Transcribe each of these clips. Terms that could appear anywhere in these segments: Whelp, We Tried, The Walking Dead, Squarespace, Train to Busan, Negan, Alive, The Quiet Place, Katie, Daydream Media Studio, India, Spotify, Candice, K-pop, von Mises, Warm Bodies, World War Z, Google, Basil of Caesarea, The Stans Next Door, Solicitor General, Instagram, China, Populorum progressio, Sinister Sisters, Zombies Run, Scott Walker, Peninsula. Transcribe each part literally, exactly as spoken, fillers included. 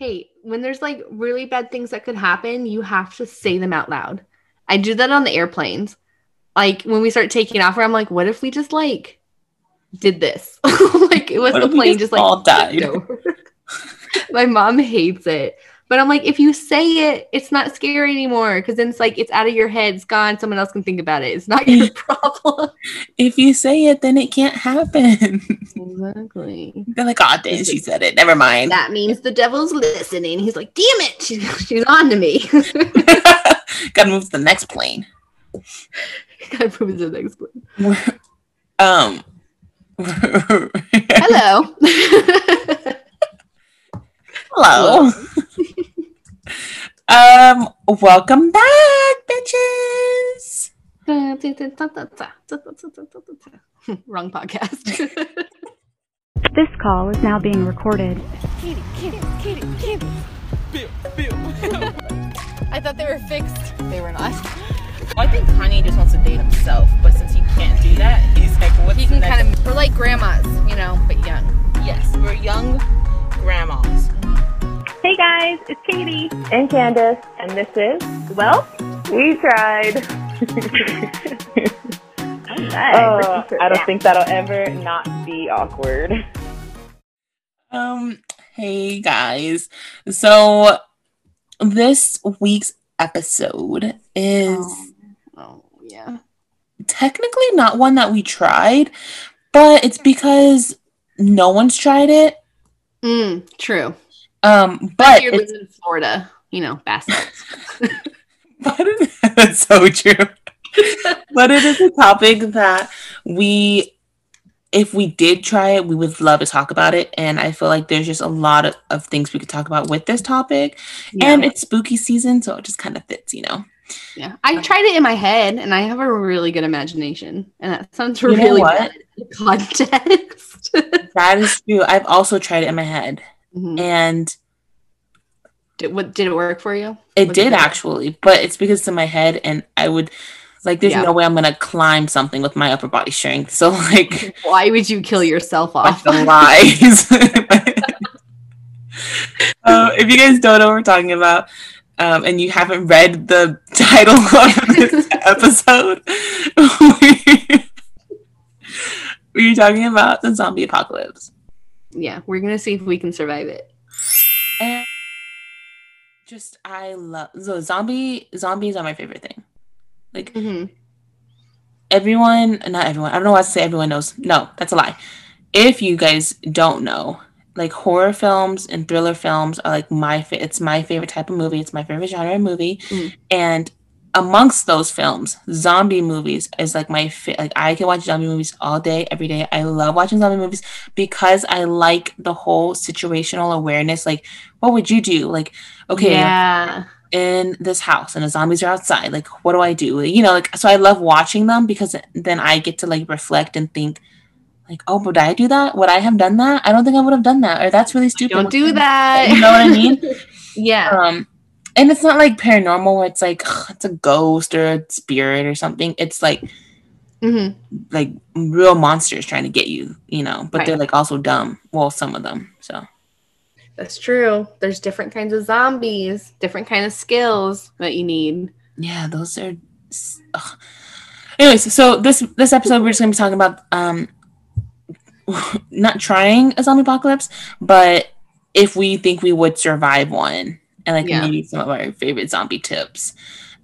hey, when there's like really bad things that could happen, you have to say them out loud. I do that on the airplanes. Like when we start taking off, where I'm like, what if we just like did this? Like it was what the plane just, just like all died. My mom hates it. But I'm like, if you say it, it's not scary anymore. Because then it's like, it's out of your head. It's gone. Someone else can think about it. It's not your problem. If you say it, then it can't happen. Exactly. They're like, oh, damn, she said it. Never mind. That means the devil's listening. He's like, damn it. She, she's on to me. Gotta move to the next plane. Gotta move to the next plane. um. Hello. Hello. Hello. Um, welcome back, bitches. Wrong podcast. This call is now being recorded. Katie, Katie, Katie, Katie. Bill, Bill. I thought they were fixed. They were not. I think Kanye just wants to date himself, but since he can't do that, he's like, what's he can kind of, we're like grandmas, you know, but young. Yes, we're young grandmas. Hey guys, it's Katie and Candice, and this is Whelp, We Tried. Right. Oh, I don't yeah. think that'll ever not be awkward. Um, hey guys, so this week's episode is oh, oh yeah, technically not one that we tried, but it's because no one's tried it. Mm, true. Um, but you're living in Florida, you know, bastards. But it, that's so true. But it is a topic that we, if we did try it, we would love to talk about it. And I feel like there's just a lot of, of things we could talk about with this topic. Yeah. And it's spooky season, so it just kind of fits, you know. Yeah, I tried it in my head, and I have a really good imagination, and that sounds really you know bad in context. That is true. I've also tried it in my head. Mm-hmm. And did, what, did it work for you? It was did it actually, but it's because it's in my head, and I would like. There's yeah. no way I'm gonna climb something with my upper body strength. So like, why would you kill yourself off? Like the lies. um, if you guys don't know what we're talking about, um, and you haven't read the title of this episode, we we're talking about the zombie apocalypse. Yeah, we're gonna see if we can survive it. And just I love so zombie zombies are my favorite thing. Like mm-hmm. everyone, not everyone. I don't know why I say everyone knows. No, that's a lie. If you guys don't know, like horror films and thriller films are like my fa- it's my favorite type of movie. It's my favorite genre of movie, mm-hmm. and amongst those films, zombie movies is like my fi- like I can watch zombie movies all day, every day. I love watching zombie movies because I like the whole situational awareness. Like, what would you do? Like, okay, yeah. in this house and the zombies are outside. Like, what do I do? You know, like so I love watching them because then I get to like reflect and think. Like, oh, would I do that? Would I have done that? I don't think I would have done that. Or that's really stupid. Don't do that. You know what I mean? Yeah. Um, And it's not like paranormal where it's like ugh, it's a ghost or a spirit or something. It's like mm-hmm. like real monsters trying to get you, you know. But right. they're like also dumb. Well, some of them. So that's true. There's different kinds of zombies, different kind of skills that you need. Yeah, those are. Ugh. Anyways, so this this episode we're just gonna be talking about um not trying a zombie apocalypse, but if we think we would survive one. And like yeah. maybe some of our favorite zombie tips.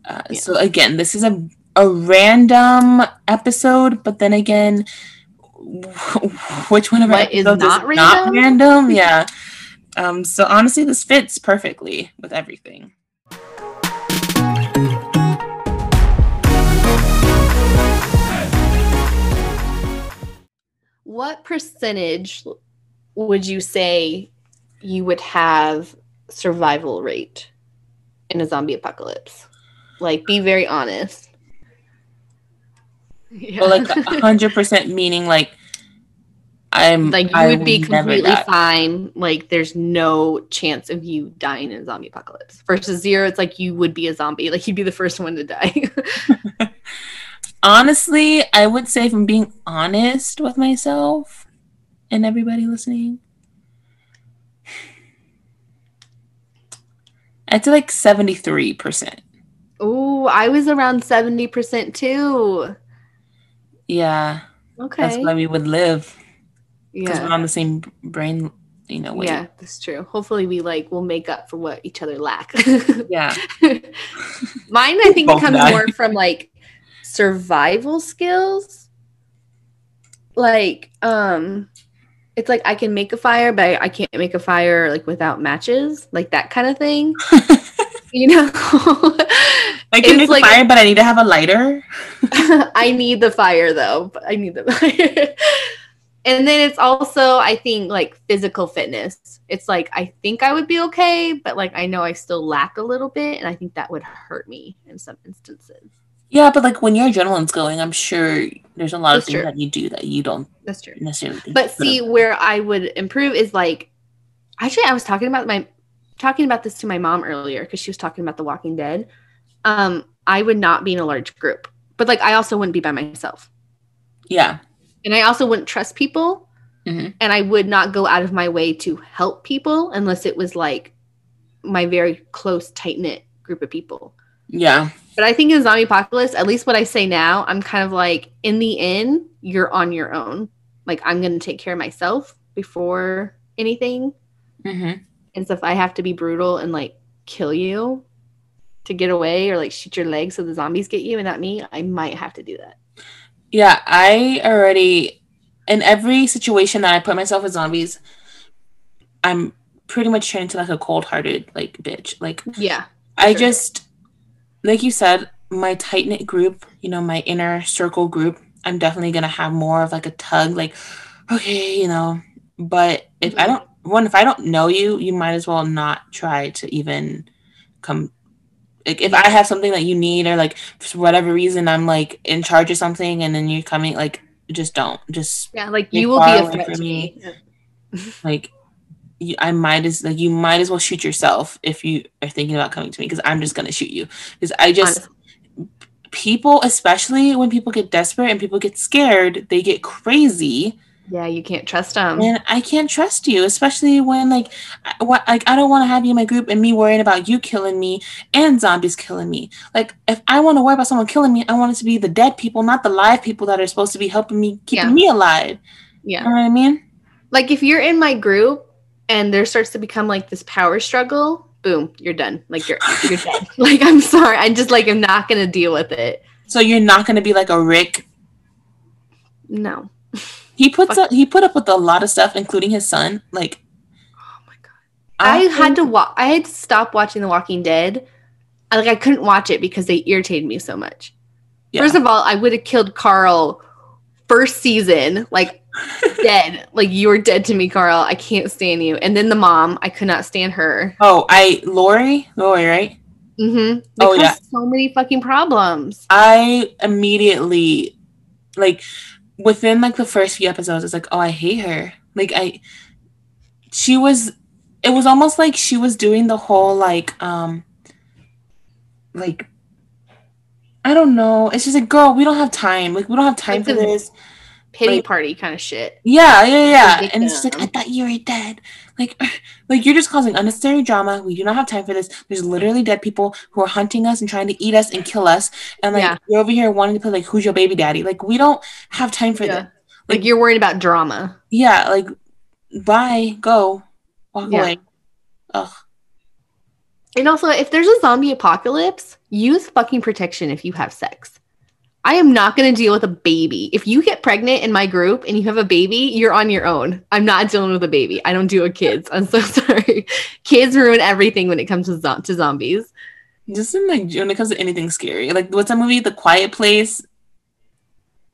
Uh, yeah. So again, this is a a random episode, but then again, which one of our episodes is not random? random? Yeah. Um. So honestly, this fits perfectly with everything. What percentage would you say you would have? Survival rate in a zombie apocalypse, like be very honest. Yeah. Well, like one hundred percent meaning like I'm like you I would be completely fine, like there's no chance of you dying in a zombie apocalypse versus zero. It's like you would be a zombie, like you'd be the first one to die. Honestly, I would say if I'm being honest with myself and everybody listening, It's like seventy-three percent. Oh, I was around seventy percent too. Yeah. Okay. That's why we would live. Yeah. Because we're on the same brain, you know, weight. Yeah, that's true. Hopefully we like will make up for what each other lack. Yeah. Mine, I think, Both comes die. more from like survival skills. Like, um, it's like I can make a fire, but I can't make a fire like without matches, like that kind of thing. You know, I can make like, a fire, but I need to have a lighter. I need the fire, though. But I need the fire. And then it's also, I think, like physical fitness. It's like I think I would be okay, but like I know I still lack a little bit, and I think that would hurt me in some instances. Yeah, but like when your adrenaline's going, I'm sure there's a lot That's of things true. that you do that you don't. That's true. Necessarily. But see, up. where I would improve is like, actually, I was talking about my. talking about this to my mom earlier because she was talking about The Walking Dead. Um, I would not be in a large group, but like, I also wouldn't be by myself. Yeah. And I also wouldn't trust people, mm-hmm. and I would not go out of my way to help people unless it was like my very close, tight knit group of people. Yeah. But I think in zombie apocalypse, at least what I say now, I'm kind of like, in the end, you're on your own. Like, I'm going to take care of myself before anything. Mm-hmm. And so if I have to be brutal and, like, kill you to get away or, like, shoot your legs so the zombies get you and not me, I might have to do that. Yeah, I already, in every situation that I put myself with zombies, I'm pretty much turned into, like, a cold-hearted, like, bitch. Like, yeah, I sure. just, like you said, my tight-knit group, you know, my inner circle group, I'm definitely going to have more of, like, a tug, like, okay, you know. But if mm-hmm. I don't. One, if I don't know you, you might as well not try to even come. Like, if I have something that you need or, like, for whatever reason, I'm, like, in charge of something and then you're coming, like, just don't. Just Yeah, like, you will be a threat to me. Yeah. Like, you, I might as, like, you might as well shoot yourself if you are thinking about coming to me because I'm just going to shoot you. Because I just, Honestly. people, especially when people get desperate and people get scared, they get crazy. Yeah, you can't trust them. And I can't trust you, especially when, like, I, wh- like, I don't want to have you in my group and me worrying about you killing me and zombies killing me. Like, if I want to worry about someone killing me, I want it to be the dead people, not the live people that are supposed to be helping me, keeping yeah. me alive. Yeah. You know what I mean? Like, if you're in my group and there starts to become, like, this power struggle, boom, you're done. Like, you're you're dead. Like, I'm sorry. I just, like, I'm not going to deal with it. So you're not going to be, like, a Rick? No. He puts up, he put up with a lot of stuff, including his son. Like, oh my god! I, I had to wa- I had to stop watching The Walking Dead. I, like I couldn't watch it because they irritated me so much. Yeah. First of all, I would have killed Carl first season, like dead. Like, you were dead to me, Carl. I can't stand you. And then the mom, I could not stand her. Oh, I Lori, Lori, right? Mm-hmm. They oh yeah. So many fucking problems. I immediately, like. Within, like, the first few episodes, it's like, oh, I hate her. Like, I, she was, it was almost like she was doing the whole, like, um, like, I don't know. It's just like, girl, we don't have time. Like, we don't have time like for this. Pity like, party kind of shit. Yeah, yeah, yeah. Like, and it's just like, I thought you were dead. Like, like, you're just causing unnecessary drama. We do not have time for this. There's literally dead people who are hunting us and trying to eat us and kill us. And, like, yeah. you're over here wanting to play, like, who's your baby daddy? Like, we don't have time for yeah. this. Like, like, you're worried about drama. Yeah, like, bye, go, walk yeah. away. Ugh. And also, if there's a zombie apocalypse, use fucking protection if you have sex. I am not going to deal with a baby. If you get pregnant in my group and you have a baby, you're on your own. I'm not dealing with a baby. I don't deal with kids. I'm so sorry. Kids ruin everything when it comes to, zo- to zombies. Just in like when it comes to anything scary. Like, what's that movie, The Quiet Place?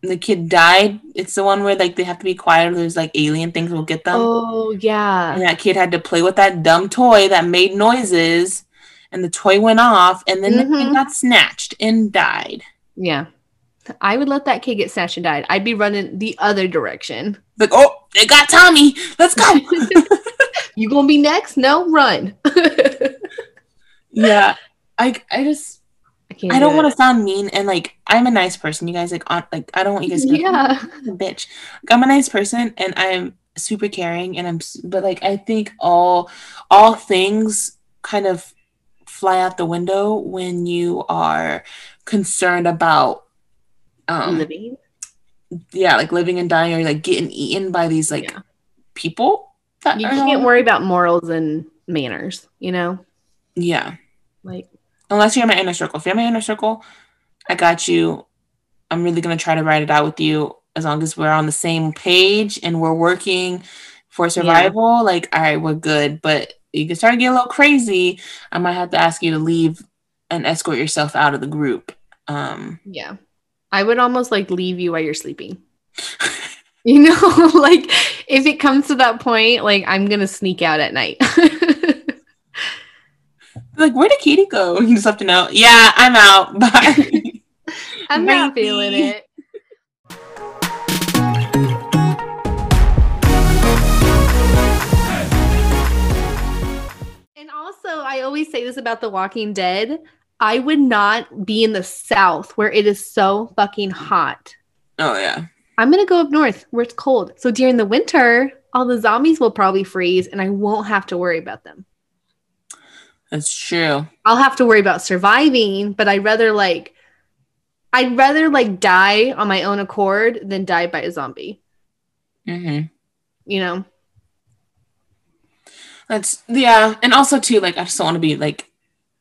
The kid died. It's the one where, like, they have to be quiet or there's, like, alien things will get them. Oh, yeah. And that kid had to play with that dumb toy that made noises and the toy went off and then mm-hmm. the kid got snatched and died. Yeah. I would let that kid get snatched and died. I'd be running the other direction. Like, oh, they got Tommy. Let's go. You gonna be next? No, run. yeah, I, I just, I, can't I don't do want to sound mean, and like, I'm a nice person. You guys, like, on, like, I don't want you guys to, yeah, be a bitch. Like, I'm a nice person, and I'm super caring, and I'm, but like, I think all, all things kind of fly out the window when you are concerned about um, living. Yeah, like living and dying, or like getting eaten by these like yeah. people. That you can't all... worry about morals and manners, you know? Yeah. Like, unless you're in my inner circle. If you're in my inner circle, I got you. I'm really going to try to ride it out with you as long as we're on the same page and we're working for survival. Yeah. Like, all right, we're good. But you can start to get a little crazy. I might have to ask you to leave and escort yourself out of the group. Um, yeah. I would almost like leave you while you're sleeping. You know, like if it comes to that point, like I'm going to sneak out at night. Like, where did Katie go? You just have to know. Yeah, I'm out. Bye. I'm Maybe. Not feeling it. And also, I always say this about The Walking Dead. I would not be in the South where it is so fucking hot. Oh, yeah. I'm going to go up north where it's cold. So during the winter, all the zombies will probably freeze and I won't have to worry about them. That's true. I'll have to worry about surviving, but I'd rather like, I'd rather like die on my own accord than die by a zombie. Mm-hmm. You know? That's, yeah. And also too, like, I just don't want to be like,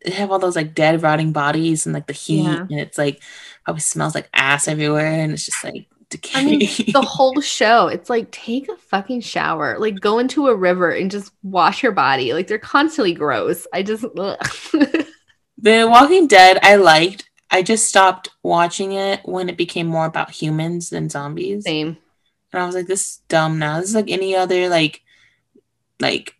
they have all those like dead rotting bodies and like the heat yeah. and it's like probably smells like ass everywhere and it's just like decay. I mean, the whole show, it's like take a fucking shower, like go into a river and just wash your body. Like they're constantly gross. I just The Walking Dead I liked. I just stopped watching it when it became more about humans than zombies. Same. And I was like, this is dumb now. This is like any other like like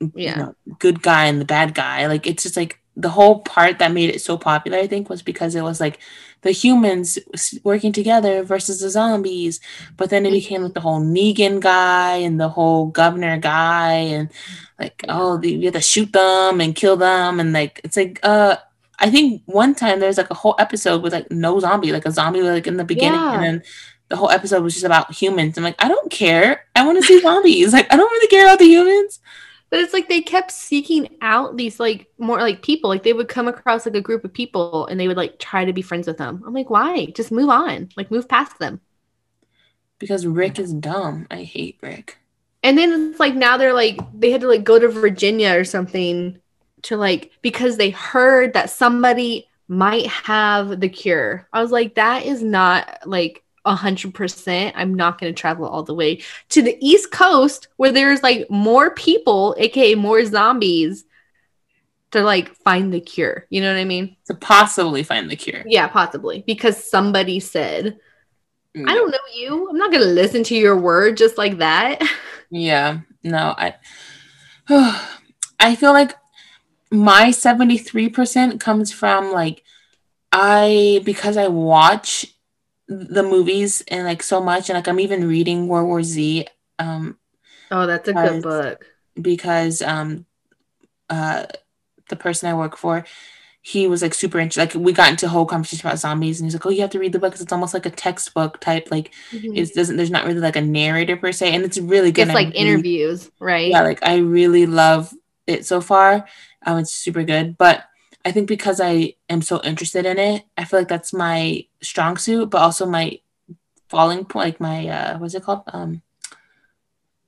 yeah, you know, good guy and the bad guy. Like it's just like the whole part that made it so popular, I think, was because it was like the humans working together versus the zombies. But then it became like the whole Negan guy and the whole governor guy and like, oh, the, you have to shoot them and kill them. And like, it's like, uh, I think one time there's like a whole episode with like no zombie, like a zombie was like in the beginning. Yeah. And then the whole episode was just about humans. I'm like, I don't care. I want to see zombies. Like, I don't really care about the humans. But it's like they kept seeking out these like more like people. Like they would come across like a group of people and they would like try to be friends with them. I'm like, why? Just move on. Like move past them. Because Rick is dumb. I hate Rick. And then it's like now they're like they had to like go to Virginia or something to like because they heard that somebody might have the cure. I was like, that is not like one hundred percent. I'm not going to travel all the way to the East Coast where there's like more people, aka more zombies, to like find the cure. You know what I mean? To possibly find the cure. Yeah, possibly. Because somebody said, yeah. I don't know you. I'm not going to listen to your word just like that. Yeah. No, I, oh, I feel like my seventy-three percent comes from like, I, because I watch the movies and like so much, and like I'm even reading World War Z. Um, oh, that's a because, good book because um, uh, the person I work for, he was like super interested. Like we got into a whole conversation about zombies, and he's like, "Oh, you have to read the book because it's almost like a textbook type. Like mm-hmm. it doesn't. There's not really like a narrator per se, and it's really good. It's like really, interviews, right? Yeah, like I really love it so far. Um, it's super good, but." I think because I am so interested in it, I feel like that's my strong suit, but also my falling point, like my, uh, what's it called? Um,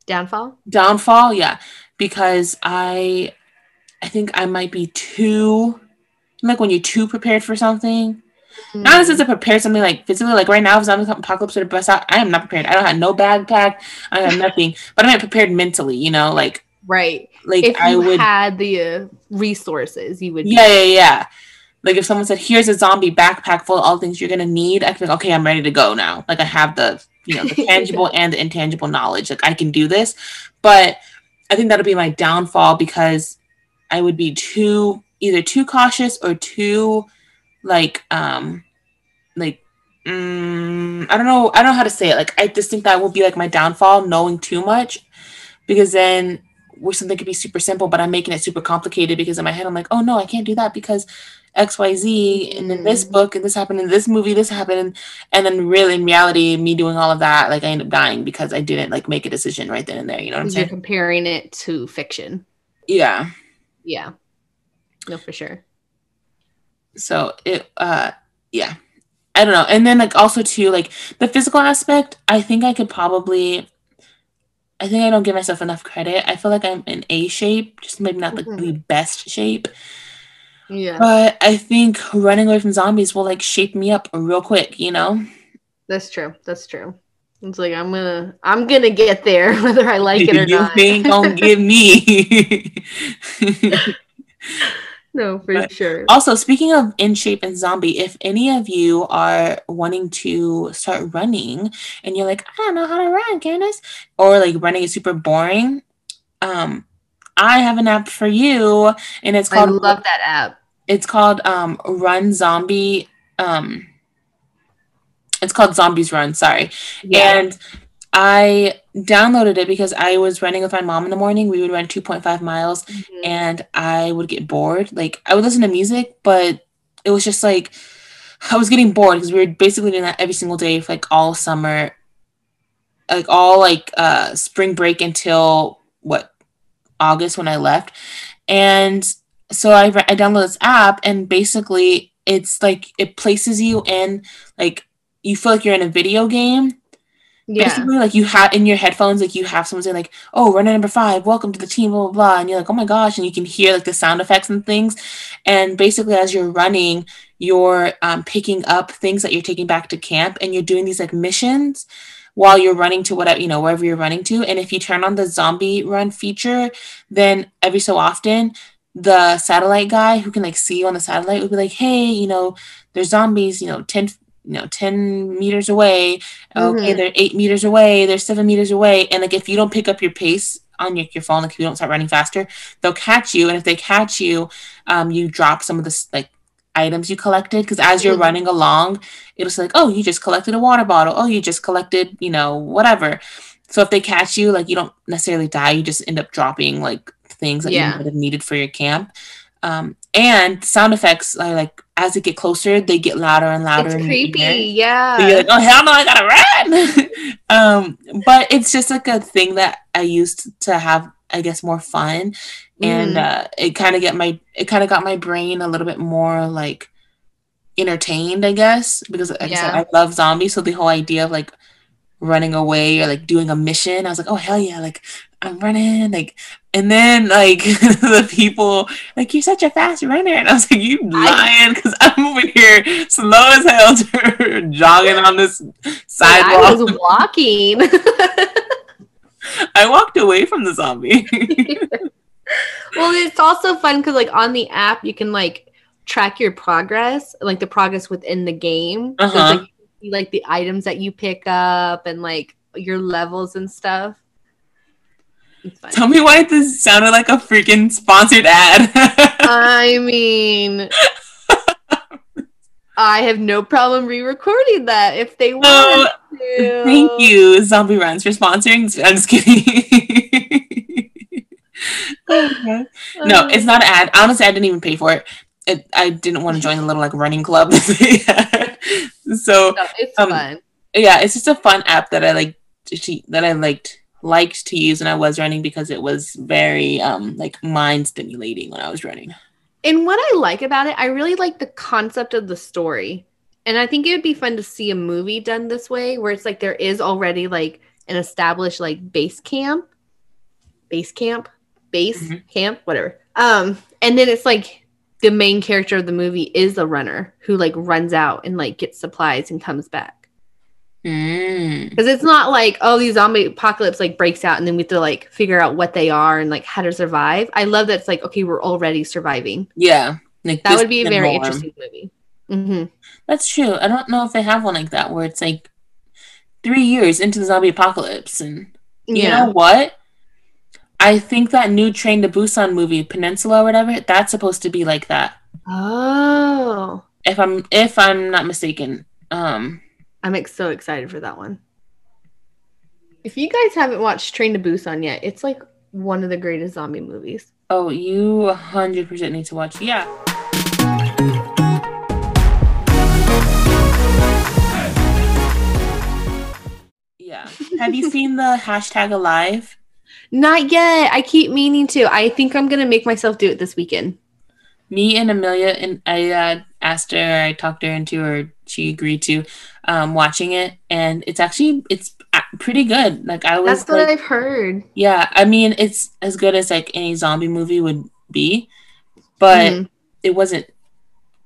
downfall? Downfall, yeah. Because I I think I might be too, like when you're too prepared for something. Mm. Not as if I prepared something like physically, like right now, if zombie apocalypse were to bust out, I am not prepared. I don't have no bag packed. I have nothing. But I'm not prepared mentally, you know, like. Right. Like if you I would, had the uh, resources, you would. Yeah, yeah, yeah. Like if someone said, "Here's a zombie backpack full of all the things you're gonna need," I'd be like, "Okay, I'm ready to go now." Like I have the, you know, the tangible and the intangible knowledge. Like I can do this. But I think that'll be my downfall because I would be too either too cautious or too like um like mm, I don't know I don't know how to say it. Like I just think that will be like my downfall, knowing too much, because then. Where something could be super simple, but I'm making it super complicated because in my head I'm like, oh no, I can't do that because X, Y, Z, and in this book, and this happened in this movie, this happened, and then really in reality, me doing all of that, like I end up dying because I didn't like make a decision right then and there. You know what I'm saying? You're comparing it to fiction. Yeah. Yeah. No, for sure. So it, uh, yeah, I don't know. And then like also too, like the physical aspect, I think I could probably, I think I don't give myself enough credit. I feel like I'm in A shape, just maybe not like mm-hmm. the best shape. Yeah. But I think running away from zombies will like shape me up real quick, you know? That's true. That's true. It's like, I'm gonna, I'm gonna get there whether I like it or you not. You ain't gonna give me. No, for but sure. Also, speaking of in shape and zombie, if any of you are wanting to start running and you're like, I don't know how to run, Candice, or like running is super boring, um, I have an app for you, and it's called. I love that app. It's called um, Run Zombie. Um, It's called Zombies Run, sorry. Yeah. And I downloaded it because I was running with my mom in the morning. We would run two point five miles, mm-hmm. and I would get bored. Like, I would listen to music, but it was just like, I was getting bored because we were basically doing that every single day for like all summer, like all like uh, spring break until what, August when I left. And so I, I downloaded this app, and basically it's like, it places you in like, you feel like you're in a video game. Yeah. Basically, like, you have in your headphones, like, you have someone saying, like, oh, runner number five, welcome to the team, blah, blah, blah. And you're like, oh, my gosh. And you can hear, like, the sound effects and things. And basically, as you're running, you're um, picking up things that you're taking back to camp. And you're doing these, like, missions while you're running to whatever, you know, wherever you're running to. And if you turn on the zombie run feature, then every so often, the satellite guy who can, like, see you on the satellite would be like, hey, you know, there's zombies, you know, ten... you know, ten meters away. Okay, mm-hmm. They're eight meters away. They're seven meters away. And like, if you don't pick up your pace on your, your phone, like if you don't start running faster, they'll catch you. And if they catch you, um, you drop some of the like items you collected. Cause as you're mm-hmm. running along, it was like, oh, you just collected a water bottle. Oh, you just collected, you know, whatever. So if they catch you, like you don't necessarily die. You just end up dropping like things that yeah. you would have needed for your camp. Um, and sound effects are like, as they get closer, they get louder and louder. It's creepy, yeah. So you're like, oh, hell no, I gotta run! um, but it's just, like, a thing that I used to have, I guess, more fun. Mm. And uh, it kind of get my, it kind of got my brain a little bit more, like, entertained, I guess. Because, like yeah. I said, I love zombies, so the whole idea of, like, running away or, like, doing a mission, I was like, oh, hell yeah, like, I'm running, like... And then, like, the people, like, you're such a fast runner. And I was like, you lying, because I'm over here slow as hell to jogging on this sidewalk. I was walking. I walked away from the zombie. Well, it's also fun because, like, on the app, you can, like, track your progress, like, the progress within the game. Uh-huh. So it's, like, you see, like, the items that you pick up and, like, your levels and stuff. Tell me why this sounded like a freaking sponsored ad. I mean, I have no problem re-recording that if they want oh, to. Thank you, Zombie Runs, for sponsoring. I'm just kidding. Okay. No, it's not an ad. Honestly, I didn't even pay for it. it I didn't want to join the little like running club. yeah. So no, it's um, fun. Yeah, it's just a fun app that I like. That I liked. liked to use when I was running because it was very um like mind stimulating when I was running. And what I like about it, I really like the concept of the story. And I think it would be fun to see a movie done this way where it's like there is already like an established like base camp. Base camp, base mm-hmm. camp, whatever. Um and then it's like the main character of the movie is the runner who like runs out and like gets supplies and comes back. Because it's not like, oh, these zombie apocalypse like breaks out and then we have to like figure out what they are and like how to survive. I love that it's like, okay, we're already surviving. Yeah, like that would be a very warm. Interesting movie. Mm-hmm. That's true. I don't know if they have one like that where it's like three years into the zombie apocalypse and you yeah. know what? I think that new Train to Busan movie, Peninsula or whatever, that's supposed to be like that. Oh, if I'm if I'm not mistaken, um. I'm like, so excited for that one. If you guys haven't watched Train to Busan yet, it's like one of the greatest zombie movies. Oh, you one hundred percent need to watch. Yeah. Yeah. Have you seen the hashtag Alive? Not yet. I keep meaning to. I think I'm going to make myself do it this weekend. me and Amelia, and I uh, asked her, I talked her into, or she agreed to, um, watching it. And it's actually, it's pretty good. Like I was. That's what like, I've heard. Yeah. I mean, it's as good as like any zombie movie would be, but mm. it wasn't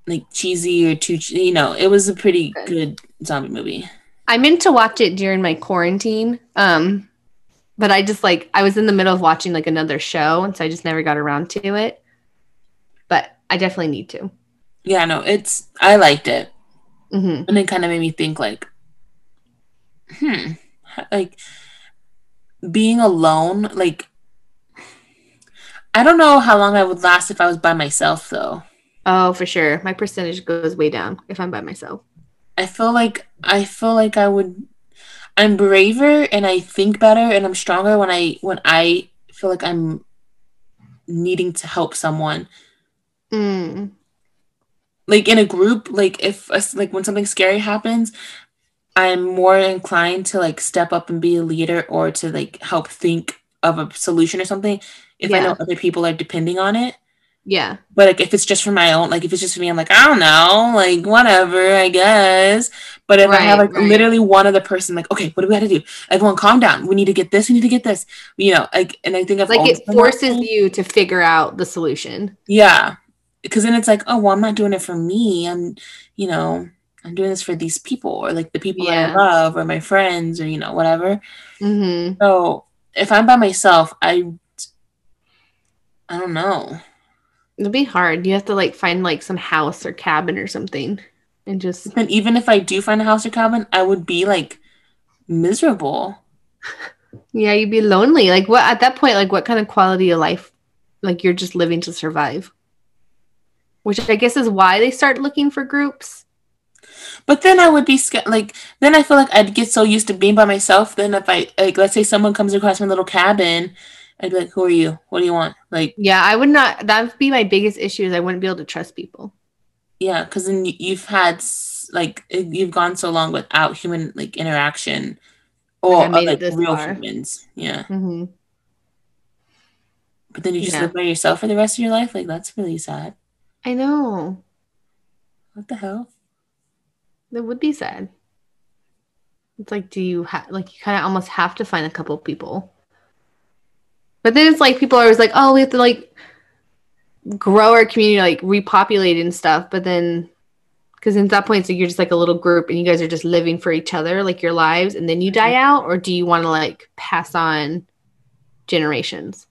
like cheesy or too, you know, it was a pretty good, good zombie movie. I meant to watch it during my quarantine. Um, But I just, like, I was in the middle of watching, like, another show, and so I just never got around to it. But I definitely need to. Yeah, no, it's, I liked it. Mm-hmm. And it kind of made me think, like, hmm, like, being alone, like, I don't know how long I would last if I was by myself, though. Oh, for sure. My percentage goes way down if I'm by myself. I feel like, I feel like I would... I'm braver and I think better and I'm stronger when I when I feel like I'm needing to help someone. Mm. Like in a group, like if like when something scary happens, I'm more inclined to like step up and be a leader or to like help think of a solution or something if yeah. I know other people are depending on it. Yeah. But like if it's just for my own, like if it's just for me, I'm like, I don't know, like whatever, I guess. But if right, I have like right. literally one other person, like, okay, what do we gotta do? Everyone calm down. We need to get this, we need to get this. You know, like and I think I've like it forces you to figure out the solution. Yeah. Because then it's like, oh well, I'm not doing it for me. I'm you know, I'm doing this for these people or like the people yeah. that I love or my friends or you know, whatever. Mm-hmm. So if I'm by myself, I I don't know. It'll be hard. You have to, like, find, like, some house or cabin or something and just... And even if I do find a house or cabin, I would be, like, miserable. Yeah, you'd be lonely. Like, what at that point, like, what kind of quality of life, like, you're just living to survive? Which I guess is why they start looking for groups. But then I would be, scared. Like, then I feel like I'd get so used to being by myself. Then if I, like, let's say someone comes across my little cabin... I'd be like, who are you? What do you want? Like, yeah, I would not. That would be my biggest issue is I wouldn't be able to trust people. Yeah, because then you've had like you've gone so long without human like interaction or like, or, like real far. humans. Yeah. Mm-hmm. But then you just yeah. live by yourself for the rest of your life. Like that's really sad. I know. What the hell? That would be sad. It's like, do you have like you kind of almost have to find a couple people. But then it's like people are always like, oh, we have to like grow our community, like repopulate and stuff. But then, because at that point, so you're just like a little group and you guys are just living for each other, like your lives, and then you die out. Or do you want to like pass on generations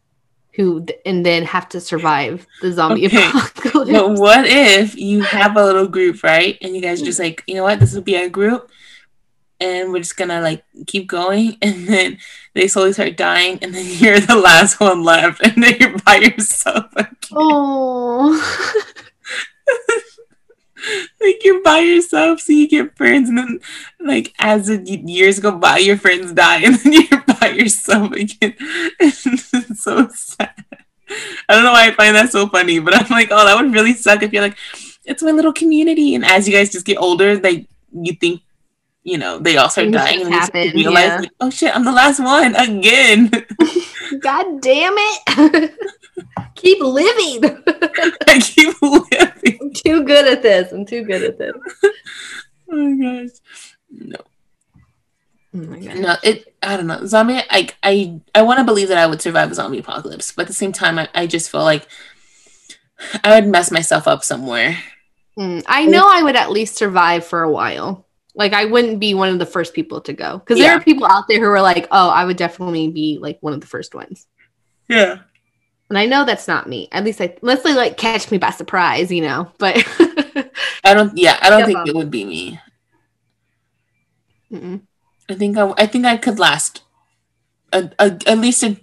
who and then have to survive the zombie okay. apocalypse? But what if you have a little group, right? And you guys are just like, you know what? This will be our group. And we're just gonna like keep going, and then they slowly start dying, and then you're the last one left, and then you're by yourself again. Oh, like you're by yourself, so you get friends, and then like as the years go by, your friends die, and then you're by yourself again. It's so sad. I don't know why I find that so funny, but I'm like, oh, that would really suck if you're like, it's my little community, and as you guys just get older, like you think. You know, they all start dying and they realize, yeah. like, oh shit, I'm the last one again. God damn it. Keep living. I keep living. I'm too good at this. I'm too good at this. Oh my gosh. No. Oh my gosh. No, it, I don't know. Zombie, I, I, I want to believe that I would survive a zombie apocalypse, but at the same time, I, I just feel like I would mess myself up somewhere. Mm, I know I would at least survive for a while. Like, I wouldn't be one of the first people to go. Because yeah. there are people out there who are like, oh, I would definitely be, like, one of the first ones. Yeah. And I know that's not me. At least, I, unless they, like, catch me by surprise, you know. But. I don't, yeah, I don't no think problem. It would be me. Mm-mm. I think I, I think I could last a, a, at least, a,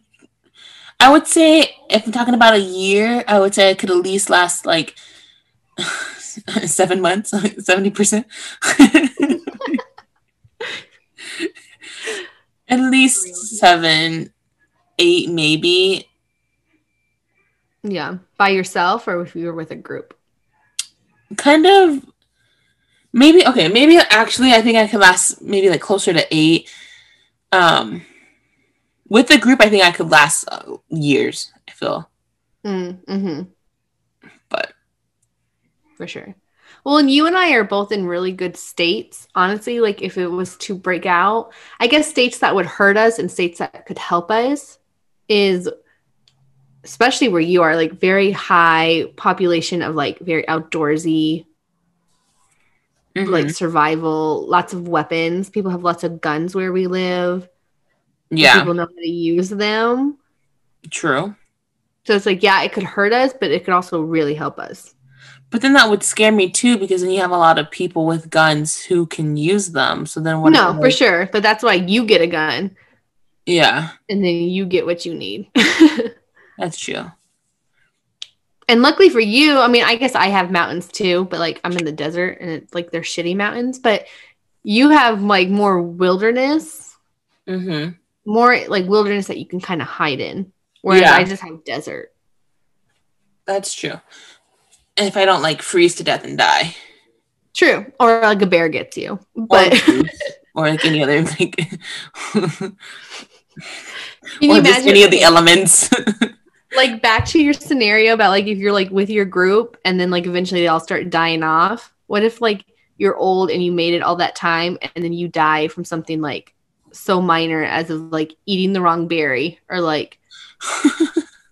I would say, if I'm talking about a year, I would say I could at least last, like, seven months, seventy percent. At least really? seven, eight, maybe. Yeah. By yourself or if you were with a group? Kind of. Maybe. Okay. Maybe actually I think I could last maybe like closer to eight. Um, with the group, I think I could last uh, years, I feel. Mm, mm-hmm. But for sure. Well, and you and I are both in really good states. Honestly, like if it was to break out, I guess states that would hurt us and states that could help us is especially where you are, like very high population of like very outdoorsy, mm-hmm. like survival, lots of weapons. People have lots of guns where we live. Yeah. People know how to use them. True. So it's like, yeah, it could hurt us, but it could also really help us. But then that would scare me too, because then you have a lot of people with guns who can use them. So then what? No, for sure. But that's why you get a gun. Yeah. And then you get what you need. That's true. And luckily for you, I mean, I guess I have mountains too, but like I'm in the desert and it's like they're shitty mountains, but you have like more wilderness, mm-hmm. more like wilderness that you can kind of hide in. Whereas yeah. I just have desert. That's true. And if I don't like freeze to death and die. True. Or like a bear gets you. But or, or like any other like Can you or imagine just any of the elements. Like back to your scenario about like if you're like with your group and then like eventually they all start dying off. What if like you're old and you made it all that time and then you die from something like so minor as of like eating the wrong berry or like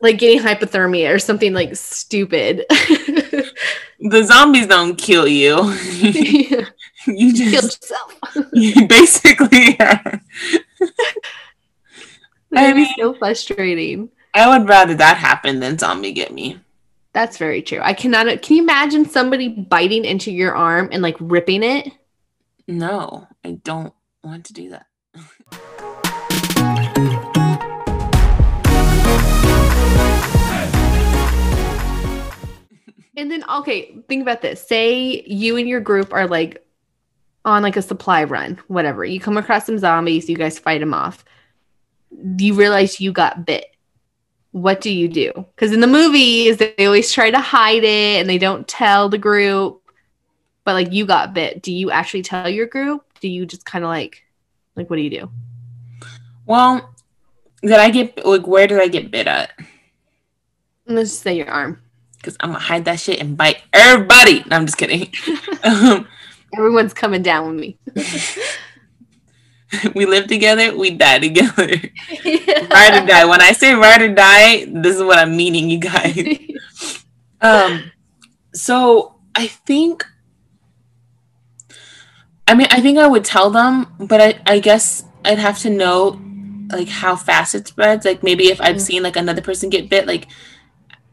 like getting hypothermia or something like stupid. The zombies don't kill you. Yeah. You just kill yourself. You basically are. That'd be so frustrating. I would rather that happen than zombie get me. That's very true. I cannot. Can you imagine somebody biting into your arm and like ripping it? No, I don't want to do that. And then, okay, think about this. Say you and your group are like on like a supply run, whatever. You come across some zombies, you guys fight them off. You realize you got bit. What do you do? Because in the movies, they always try to hide it and they don't tell the group. But like you got bit. Do you actually tell your group? Do you just kind of like, like, what do you do? Well, did I get, like, where did I get bit at? Let's just say your arm. Because I'm going to hide that shit and bite everybody. No, I'm just kidding. um, Everyone's coming down with me. We live together. We die together. Yeah. Ride or die. When I say ride or die, this is what I'm meaning, you guys. um, So I think, I mean, I think I would tell them, but I, I guess I'd have to know, like, how fast it spreads. Like, maybe if I've mm-hmm. seen, like, another person get bit, like,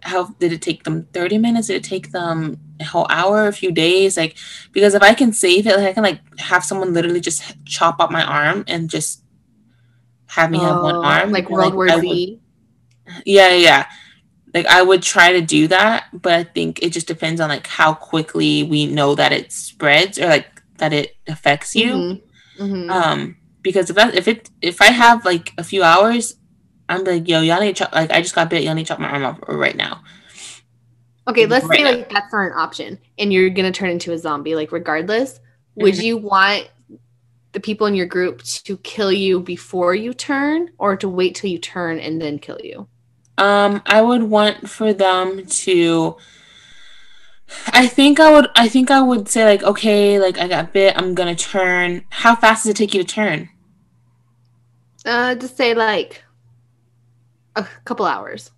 how did it take them thirty minutes? Did it take them a whole hour, a few days? Like, because if I can save it, like I can like have someone literally just chop up my arm and just have me oh, have one arm. Like World War Z. Yeah, yeah. Like I would try to do that, but I think it just depends on like how quickly we know that it spreads or like that it affects you. Mm-hmm. Mm-hmm. Um, because if that, if it, if I have like a few hours, I'm like, yo, y'all need to chop, like, I just got bit, y'all need to chop my arm off right now. Okay, let's right say, now. Like, that's not an option, and you're going to turn into a zombie, like, regardless. Mm-hmm. Would you want the people in your group to kill you before you turn, or to wait till you turn and then kill you? Um, I would want for them to, I think I would, I think I would say, like, okay, like, I got bit, I'm going to turn. How fast does it take you to turn? Uh, just say, like, a couple hours.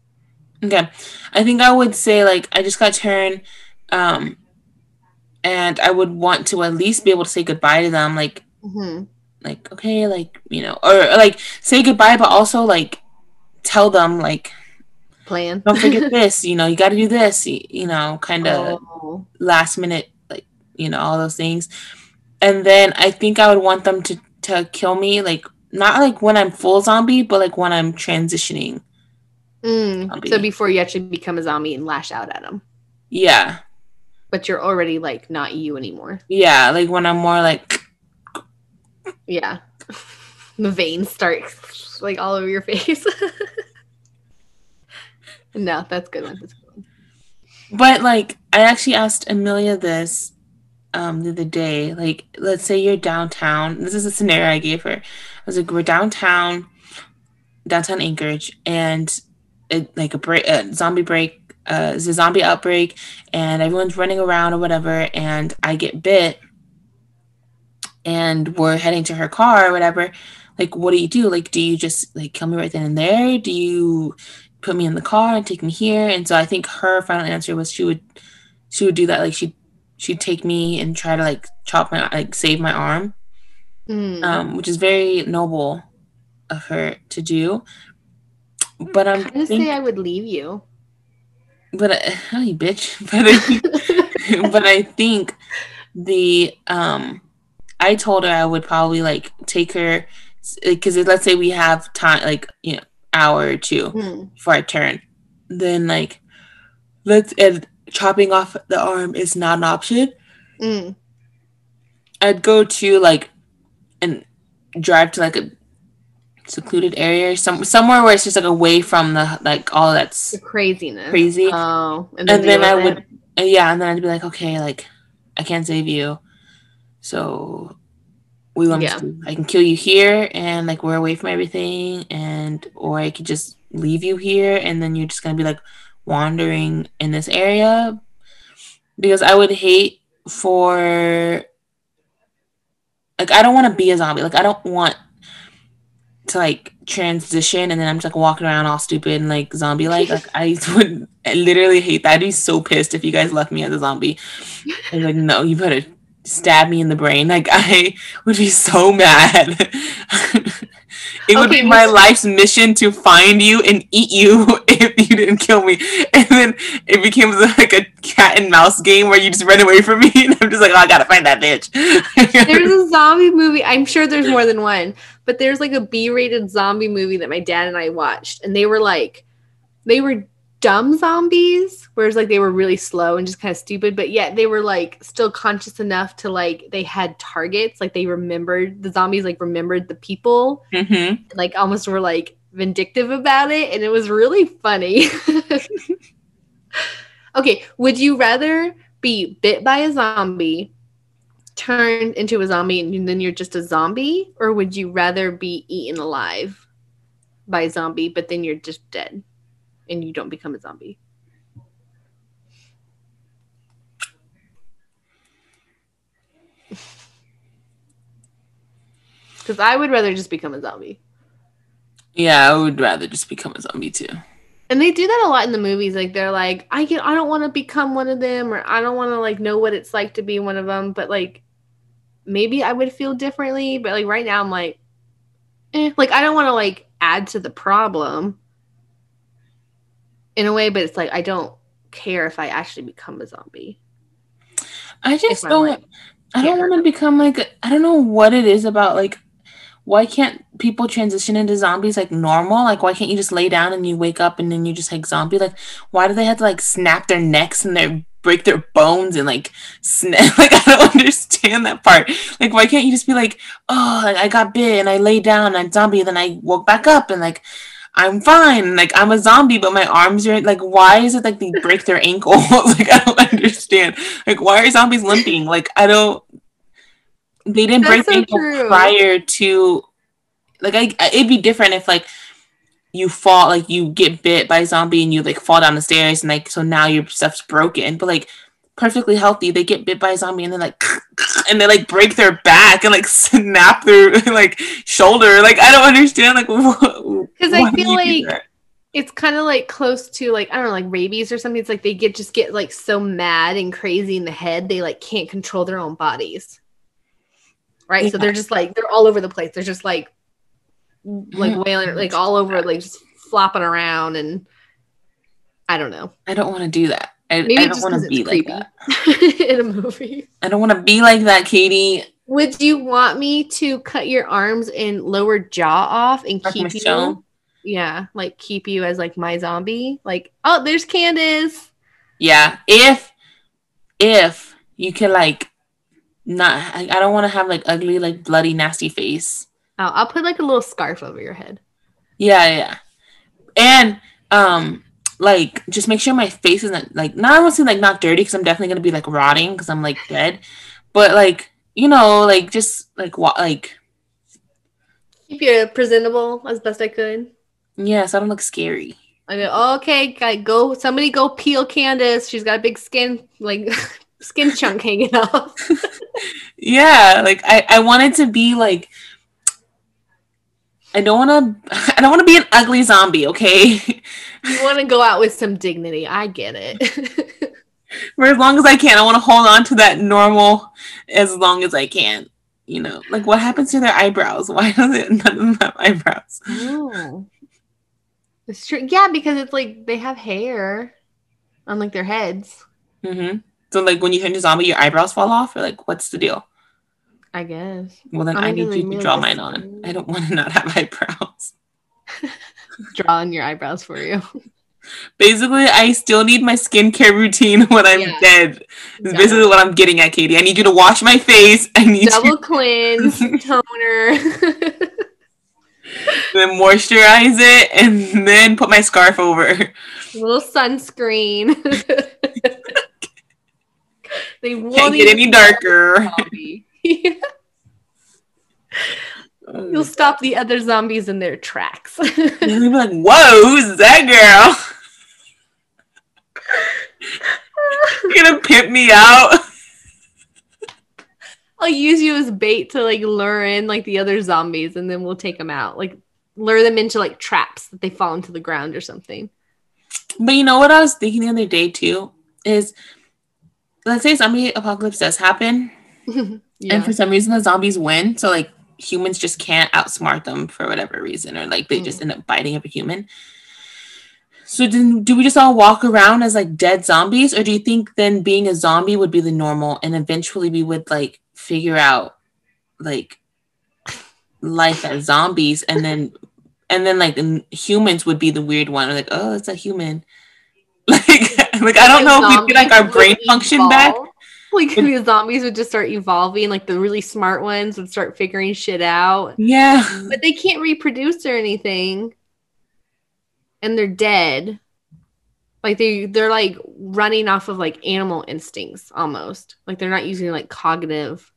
Okay. I think I would say, like, I just got turned, um, and I would want to at least be able to say goodbye to them, like, mm-hmm. like, okay, like, you know, or, or, like, say goodbye, but also, like, tell them, like, plan. Don't forget this, you know, you got to do this, you, you know, kind of oh. last minute, like, you know, all those things. And then I think I would want them to, to kill me, like, not, like, when I'm full zombie, but, like, when I'm transitioning. Mm, so before you actually become a zombie and lash out at them. Yeah. But you're already, like, not you anymore. Yeah, like, when I'm more, like... Yeah. The veins start, like, all over your face. No, that's good one. That's good one. But, like, I actually asked Amelia this um, the other day. Like, let's say you're downtown. This is a scenario I gave her. I was like, we're downtown, downtown Anchorage, and it, like a break, a zombie break uh, it's a zombie outbreak and everyone's running around or whatever, and I get bit and we're heading to her car or whatever. Like, what do you do? Like, do you just like kill me right then and there? Do you put me in the car and take me here? And so I think her final answer was she would, she would do that. Like she, she'd take me and try to like chop my, like save my arm, mm. um, which is very noble of her to do. But I'm gonna think- say I would leave you. But I, oh, you bitch. But I, but I think the um, I told her I would probably like take her, because let's say we have time, like, you know, hour or two mm. before I turn, then like let's and chopping off the arm is not an option. Mm. I'd go to like and drive to like a secluded area, some somewhere where it's just like away from the like all that's the craziness, crazy. Oh, and then, and then I would, and yeah, and then I'd be like, okay, like I can't save you, so we want yeah. to. I can kill you here, and like we're away from everything, and or I could just leave you here, and then you're just gonna be like wandering in this area, because I would hate for like I don't want to be a zombie, like I don't want to like transition and then I'm just like walking around all stupid and like zombie like like I would literally hate that. I'd be so pissed if you guys left me as a zombie. I'd be like, no, you better stab me in the brain. Like I would be so mad. It would okay, be my life's mission to find you and eat you if you didn't kill me. And then it became like a cat and mouse game where you just run away from me and I'm just like, oh, I gotta find that bitch. There's a zombie movie, I'm sure there's more than one, but there's like a B-rated zombie movie that my dad and I watched, and they were like, they were dumb zombies, whereas like they were really slow and just kind of stupid, but yet they were like still conscious enough to like, they had targets, like they remembered the zombies, like remembered the people, mm-hmm. and, like almost were like vindictive about it, and it was really funny. Okay, would you rather be bit by a zombie, turned into a zombie, and then you're just a zombie, or would you rather be eaten alive by a zombie but then you're just dead and you don't become a zombie? Because I would rather just become a zombie. Yeah, I would rather just become a zombie too. And they do that a lot in the movies. Like they're like, I get, I don't want to become one of them, or I don't want to like know what it's like to be one of them. But like, maybe I would feel differently. But like right now, I'm like, eh. Like I don't want to like add to the problem. In a way, but it's like I don't care if I actually become a zombie. I just don't. Like, I don't want to become like. A, I don't know what it is about. Like, why can't people transition into zombies like normal? Like, why can't you just lay down and you wake up and then you just like zombie? Like, why do they have to like snap their necks and their break their bones and like snap? Like, I don't understand that part. Like, why can't you just be like, oh, like I got bit and I lay down and I'm zombie, and then I woke back up and like. I'm fine. Like, I'm a zombie, but my arms are, like, why is it, like, they break their ankles? Like, I don't understand. Like, why are zombies limping? Like, I don't, they didn't That's break so ankles true. Prior to, like, I, I, it'd be different if, like, you fall, like, you get bit by a zombie and you, like, fall down the stairs and, like, so now your stuff's broken. But, like, perfectly healthy, they get bit by a zombie and they're like, and they like break their back and like snap their like shoulder. Like, I don't understand. Like, because I feel like it's kind of like close to like, I don't know, like rabies or something. It's like they get just get like so mad and crazy in the head, they like can't control their own bodies, right? Yeah. So they're just like they're all over the place. They're just like like wailing, like all over, like just flopping around, and I don't know. I don't want to do that. I, Maybe I don't want to be like that in a movie. I don't want to be like that, Katie. Would you want me to cut your arms and lower jaw off and like keep Michelle? You? Yeah, like keep you as like my zombie. Like, oh, there's Candice. Yeah, if if you can like not, I, I don't want to have like ugly, like bloody, nasty face. Oh, I'll put like a little scarf over your head. Yeah, yeah, and um. like just make sure my face isn't like not I won't say like not dirty, because I'm definitely gonna be like rotting because I'm like dead, but like, you know, like just like what like keep you presentable as best I could. Yes, yeah, so I don't look scary. I go, okay, go, somebody go peel Candice. She's got a big skin, like skin chunk hanging off. Yeah. Like I, I wanted to be like, I don't want to, I don't want to be an ugly zombie. Okay. You want to go out with some dignity. I get it. For as long as I can, I want to hold on to that normal as long as I can. You know, like what happens to their eyebrows? Why does it none of them have eyebrows? Oh. It's true. Yeah, because it's like they have hair on like their heads. Mm-hmm. So like when you turn to zombie, your eyebrows fall off? Or like what's the deal? I guess. Well then I, I need you to draw mine on. I don't want to not have eyebrows. Draw on your eyebrows for you. Basically, I still need my skincare routine when I'm yeah. dead. It's Double. basically what I'm getting at, Katie. I need you to wash my face. I need Double you- cleanse, toner. Then moisturize it and then put my scarf over. A little sunscreen. They can't get any darker. Yeah. Um, You'll stop the other zombies in their tracks. They'll be like, whoa, who's that girl? You're gonna pimp me out. I'll use you as bait to like lure in like the other zombies, and then we'll take them out. Like lure them into like traps that they fall into the ground or something. But you know what I was thinking the other day too is, let's say zombie apocalypse does happen, yeah. and for some reason the zombies win. So like humans just can't outsmart them for whatever reason, or like they mm. just end up biting up a human. So then do we just all walk around as like dead zombies, or do you think then being a zombie would be the normal, and eventually we would like figure out like life as zombies, and then and then like humans would be the weird one, or like, oh, it's a human, like like I don't know if we get like our brain function evolve. back. Like the zombies would just start evolving, like the really smart ones would start figuring shit out. Yeah, but they can't reproduce or anything, and they're dead. Like they, they're like running off of like animal instincts almost. Like they're not using like cognitive.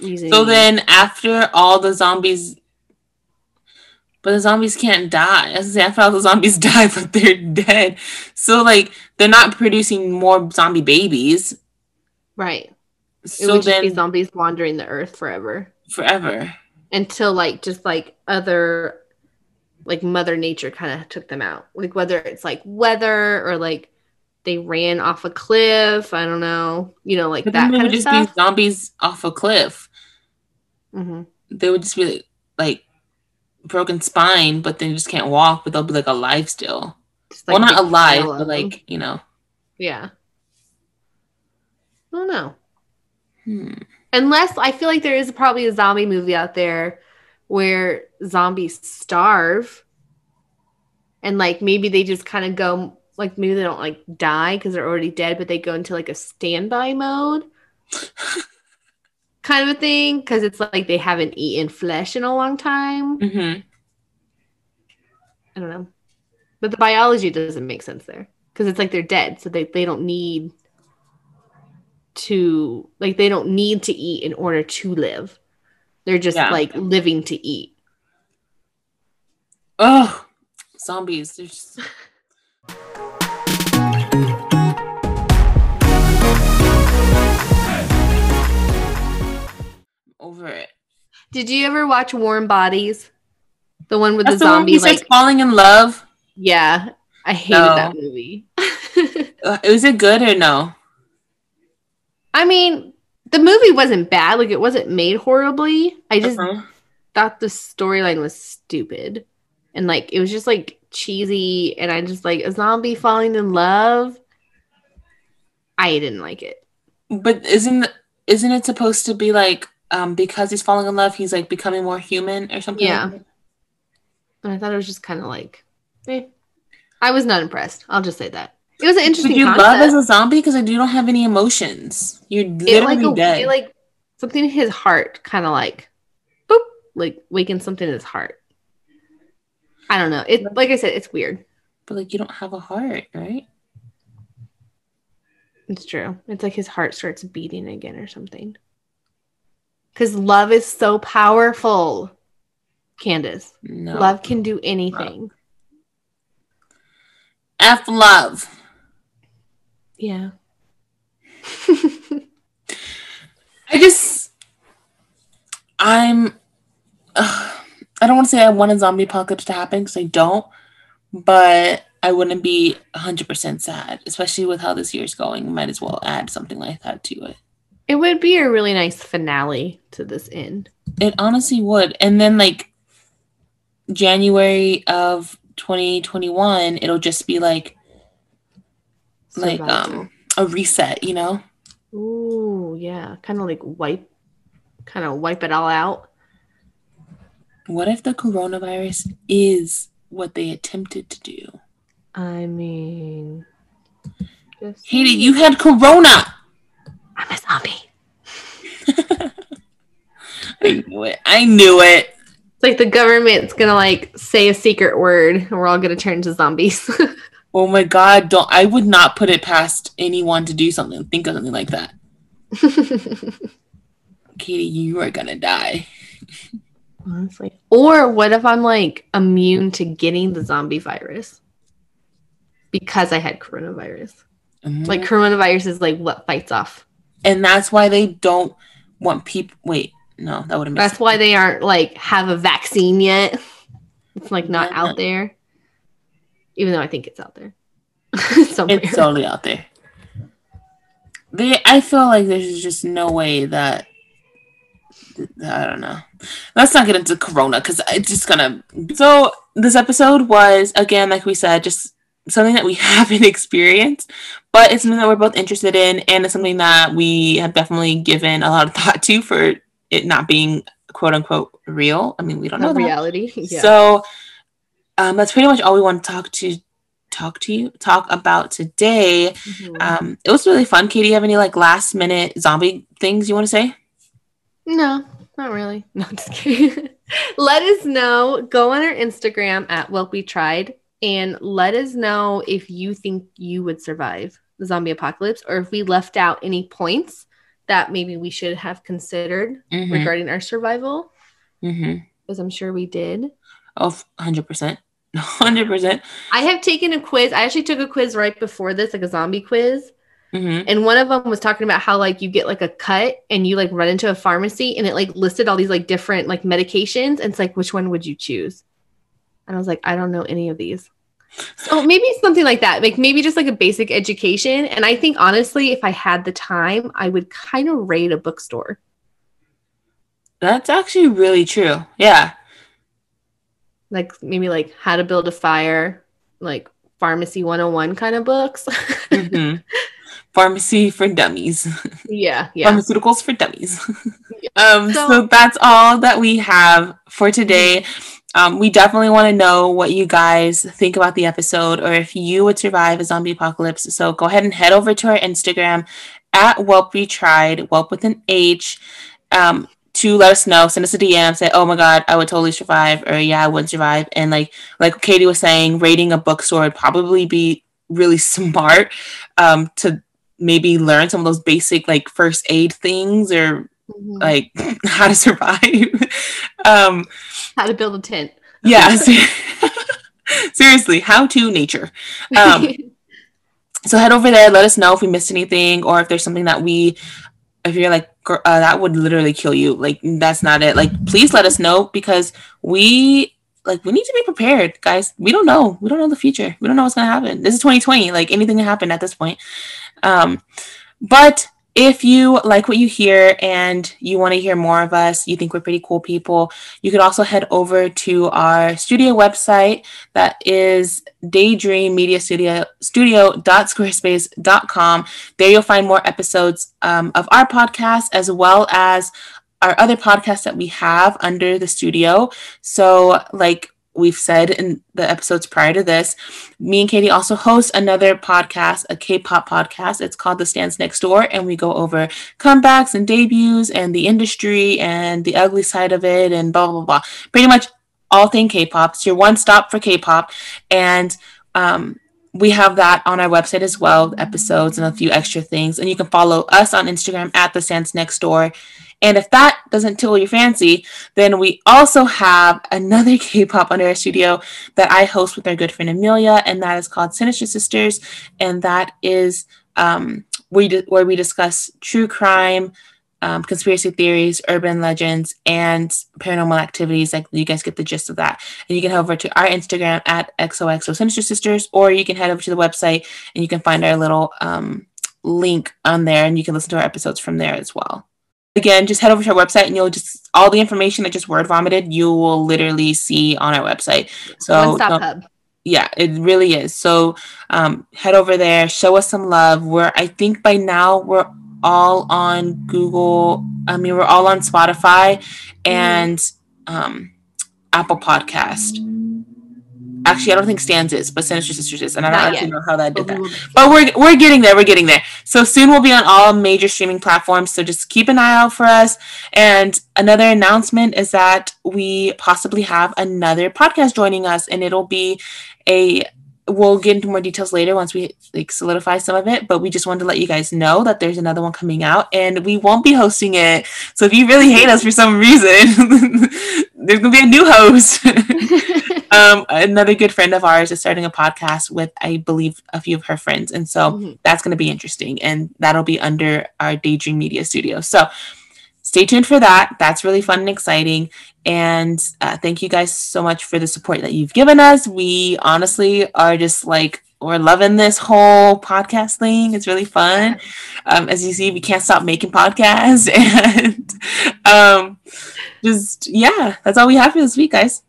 Using. So then after all the zombies, but the zombies can't die. As I say, after all the zombies die, but they're dead. So like they're not producing more zombie babies. Right. So it would then just be zombies wandering the earth forever. Forever. Until like just like other. Like Mother Nature kind of took them out. Like whether it's like weather or like they ran off a cliff. I don't know. You know, like but that kind of stuff. They would just be zombies off a cliff. Mm-hmm. They would just be like, like broken spine, but they just can't walk. But they'll be like alive still. Just, like, well, not alive, but like you know. Yeah. I don't know. Hmm. Unless I feel like there is probably a zombie movie out there where zombies starve, and like maybe they just kind of go like maybe they don't like die because they're already dead, but they go into like a standby mode kind of a thing, because it's like they haven't eaten flesh in a long time. Mm-hmm. I don't know, but the biology doesn't make sense there, because it's like they're dead, so they, they don't need to like they don't need to eat in order to live. They're just, yeah. like, living to eat. Oh, zombies. They're just... Over it. Did you ever watch Warm Bodies? The one with That's the, the zombie, like... like... falling in love? Yeah. I hated no. that movie. Was it good or no? I mean... The movie wasn't bad. Like, it wasn't made horribly. I just uh-huh. thought the storyline was stupid. And, like, it was just, like, cheesy. And I just, like, a zombie falling in love. I didn't like it. But isn't isn't it supposed to be, like, um, because he's falling in love, he's, like, becoming more human or something? Yeah. Like that? And I thought it was just kind of, like, eh. I was not impressed. I'll just say that. It was an interesting Would you concept. Love as a zombie? Because like, you don't have any emotions. You're literally it, like, dead. It, like, something in his heart kind of like, boop, like waking something in his heart. I don't know. It, like I said, it's weird. But like you don't have a heart, right? It's true. It's like his heart starts beating again or something. Because love is so powerful, Candice. No. Love can do anything. No. F love. Yeah. I just, I'm, uh, I don't want to say I want a zombie apocalypse to happen because I don't, but I wouldn't be one hundred percent sad, especially with how this year's going. Might as well add something like that to it. It would be a really nice finale to this end. It honestly would. And then, like, January of twenty twenty-one, it'll just be, like, like um a reset, you know? Ooh, yeah. Kind of, like, wipe, kind of wipe it all out. What if the coronavirus is what they attempted to do? I mean... Just... Katie, you had corona! I'm a zombie. I knew it. I knew it. It's like the government's gonna like say a secret word and we're all gonna turn to zombies. Oh my god, don't I would not put it past anyone to do something, think of something like that. Katie, you are gonna die. Honestly. Or what if I'm like immune to getting the zombie virus? Because I had coronavirus. Mm-hmm. Like coronavirus is like what bites off. And that's why they don't want people. Wait, no, that wouldn't make sense. That's why they aren't like have a vaccine yet. It's like not yeah. out there. Even though I think it's out there. Somewhere. It's totally out there. They, I feel like there's just no way that, I don't know. Let's not get into corona because it's just gonna. So this episode was, again, like we said, just something that we haven't experienced, but it's something that we're both interested in, and it's something that we have definitely given a lot of thought to for it not being quote unquote real. I mean, we don't know reality. Yeah. So um, that's pretty much all we want to talk to talk to you talk about today. Mm-hmm. Um, it was really fun. Katie, you have any like last minute zombie things you want to say? No, not really. No, I'm just kidding. Let us know. Go on our Instagram at Whelp We Tried. And let us know if you think you would survive the zombie apocalypse or if we left out any points that maybe we should have considered mm-hmm. regarding our survival. Because mm-hmm. I'm sure we did. Oh, one hundred percent. one hundred percent. I have taken a quiz. I actually took a quiz right before this, like a zombie quiz. Mm-hmm. And one of them was talking about how like you get like a cut and you like run into a pharmacy and it like listed all these like different like medications. And it's like, which one would you choose? And I was like, I don't know any of these. So maybe something like that. Like maybe just like a basic education. And I think honestly, if I had the time, I would kind of raid a bookstore. That's actually really true. Yeah. Like maybe like how to build a fire, like pharmacy one oh one kind of books. Mm-hmm. Pharmacy for dummies. Yeah, yeah. Pharmaceuticals for dummies. um, so-, so that's all that we have for today. Um, we definitely want to know what you guys think about the episode or if you would survive a zombie apocalypse. So go ahead and head over to our Instagram at Whelp We Tried, Whelp with an H, um, to let us know. Send us a D M. Say, oh, my God, I would totally survive. Or, yeah, I wouldn't survive. And like like Katie was saying, raiding a bookstore would probably be really smart um, to maybe learn some of those basic like first aid things or mm-hmm. like how to survive. um how to build a tent. Yeah. Seriously, how to nature. Um so head over there, let us know if we missed anything or if there's something that we if you're like uh, that would literally kill you, like that's not it, like please let us know because we like we need to be prepared, guys. We don't know we don't know the future. We don't know what's gonna happen. This is twenty twenty, like anything can happen at this point. Um but if you like what you hear and you want to hear more of us, you think we're pretty cool people, you could also head over to our studio website. That is Daydream Media Studio, studio dot squarespace dot com. There you'll find more episodes um, of our podcast as well as our other podcasts that we have under the studio. So like we've said in the episodes prior to this, me and Katie also host another podcast, a K-pop podcast. It's called The Stans Next Door, and we go over comebacks and debuts and the industry and the ugly side of it and blah, blah, blah. Pretty much all thing K-pop. It's your one stop for K-pop. And um, we have that on our website as well, episodes and a few extra things. And you can follow us on Instagram at The Stans Next Door. And if that doesn't tickle your fancy, then we also have another K-pop underwear studio that I host with my good friend Amelia, and that is called Sinister Sisters, and that is um, we di- where we discuss true crime, Um, conspiracy theories, urban legends, and paranormal activities. Like, you guys get the gist of that. And you can head over to our Instagram at X O X O Sinister Sisters, or you can head over to the website and you can find our little um, link on there, and you can listen to our episodes from there as well. Again, just head over to our website and you'll just, all the information that just word vomited, you will literally see on our website. So, one stop hub. Yeah, it really is. So um, head over there, show us some love. We're, I think by now we're all on Google, I mean, we're all on Spotify and um, Apple Podcast. Actually, I don't think Stans is, but Sinister Sisters is, and I don't Not actually yet. know how that did that. But we're we're getting there. We're getting there. So soon we'll be on all major streaming platforms. So just keep an eye out for us. And another announcement is that we possibly have another podcast joining us, and it'll be a. We'll get into more details later once we like solidify some of it, but we just wanted to let you guys know that there's another one coming out, and we won't be hosting it. So if you really hate us for some reason, there's gonna be a new host. um, another good friend of ours is starting a podcast with, I believe, a few of her friends, and so mm-hmm. that's gonna be interesting, and that'll be under our Daydream Media Studio. So stay tuned for that. That's really fun and exciting. And uh, thank you guys so much for the support that you've given us. We honestly are just like, we're loving this whole podcast thing. It's really fun. Um, as you see, we can't stop making podcasts. And um, just, yeah, that's all we have for this week, guys.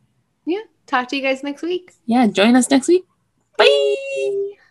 Yeah. Talk to you guys next week. Yeah. Join us next week. Bye.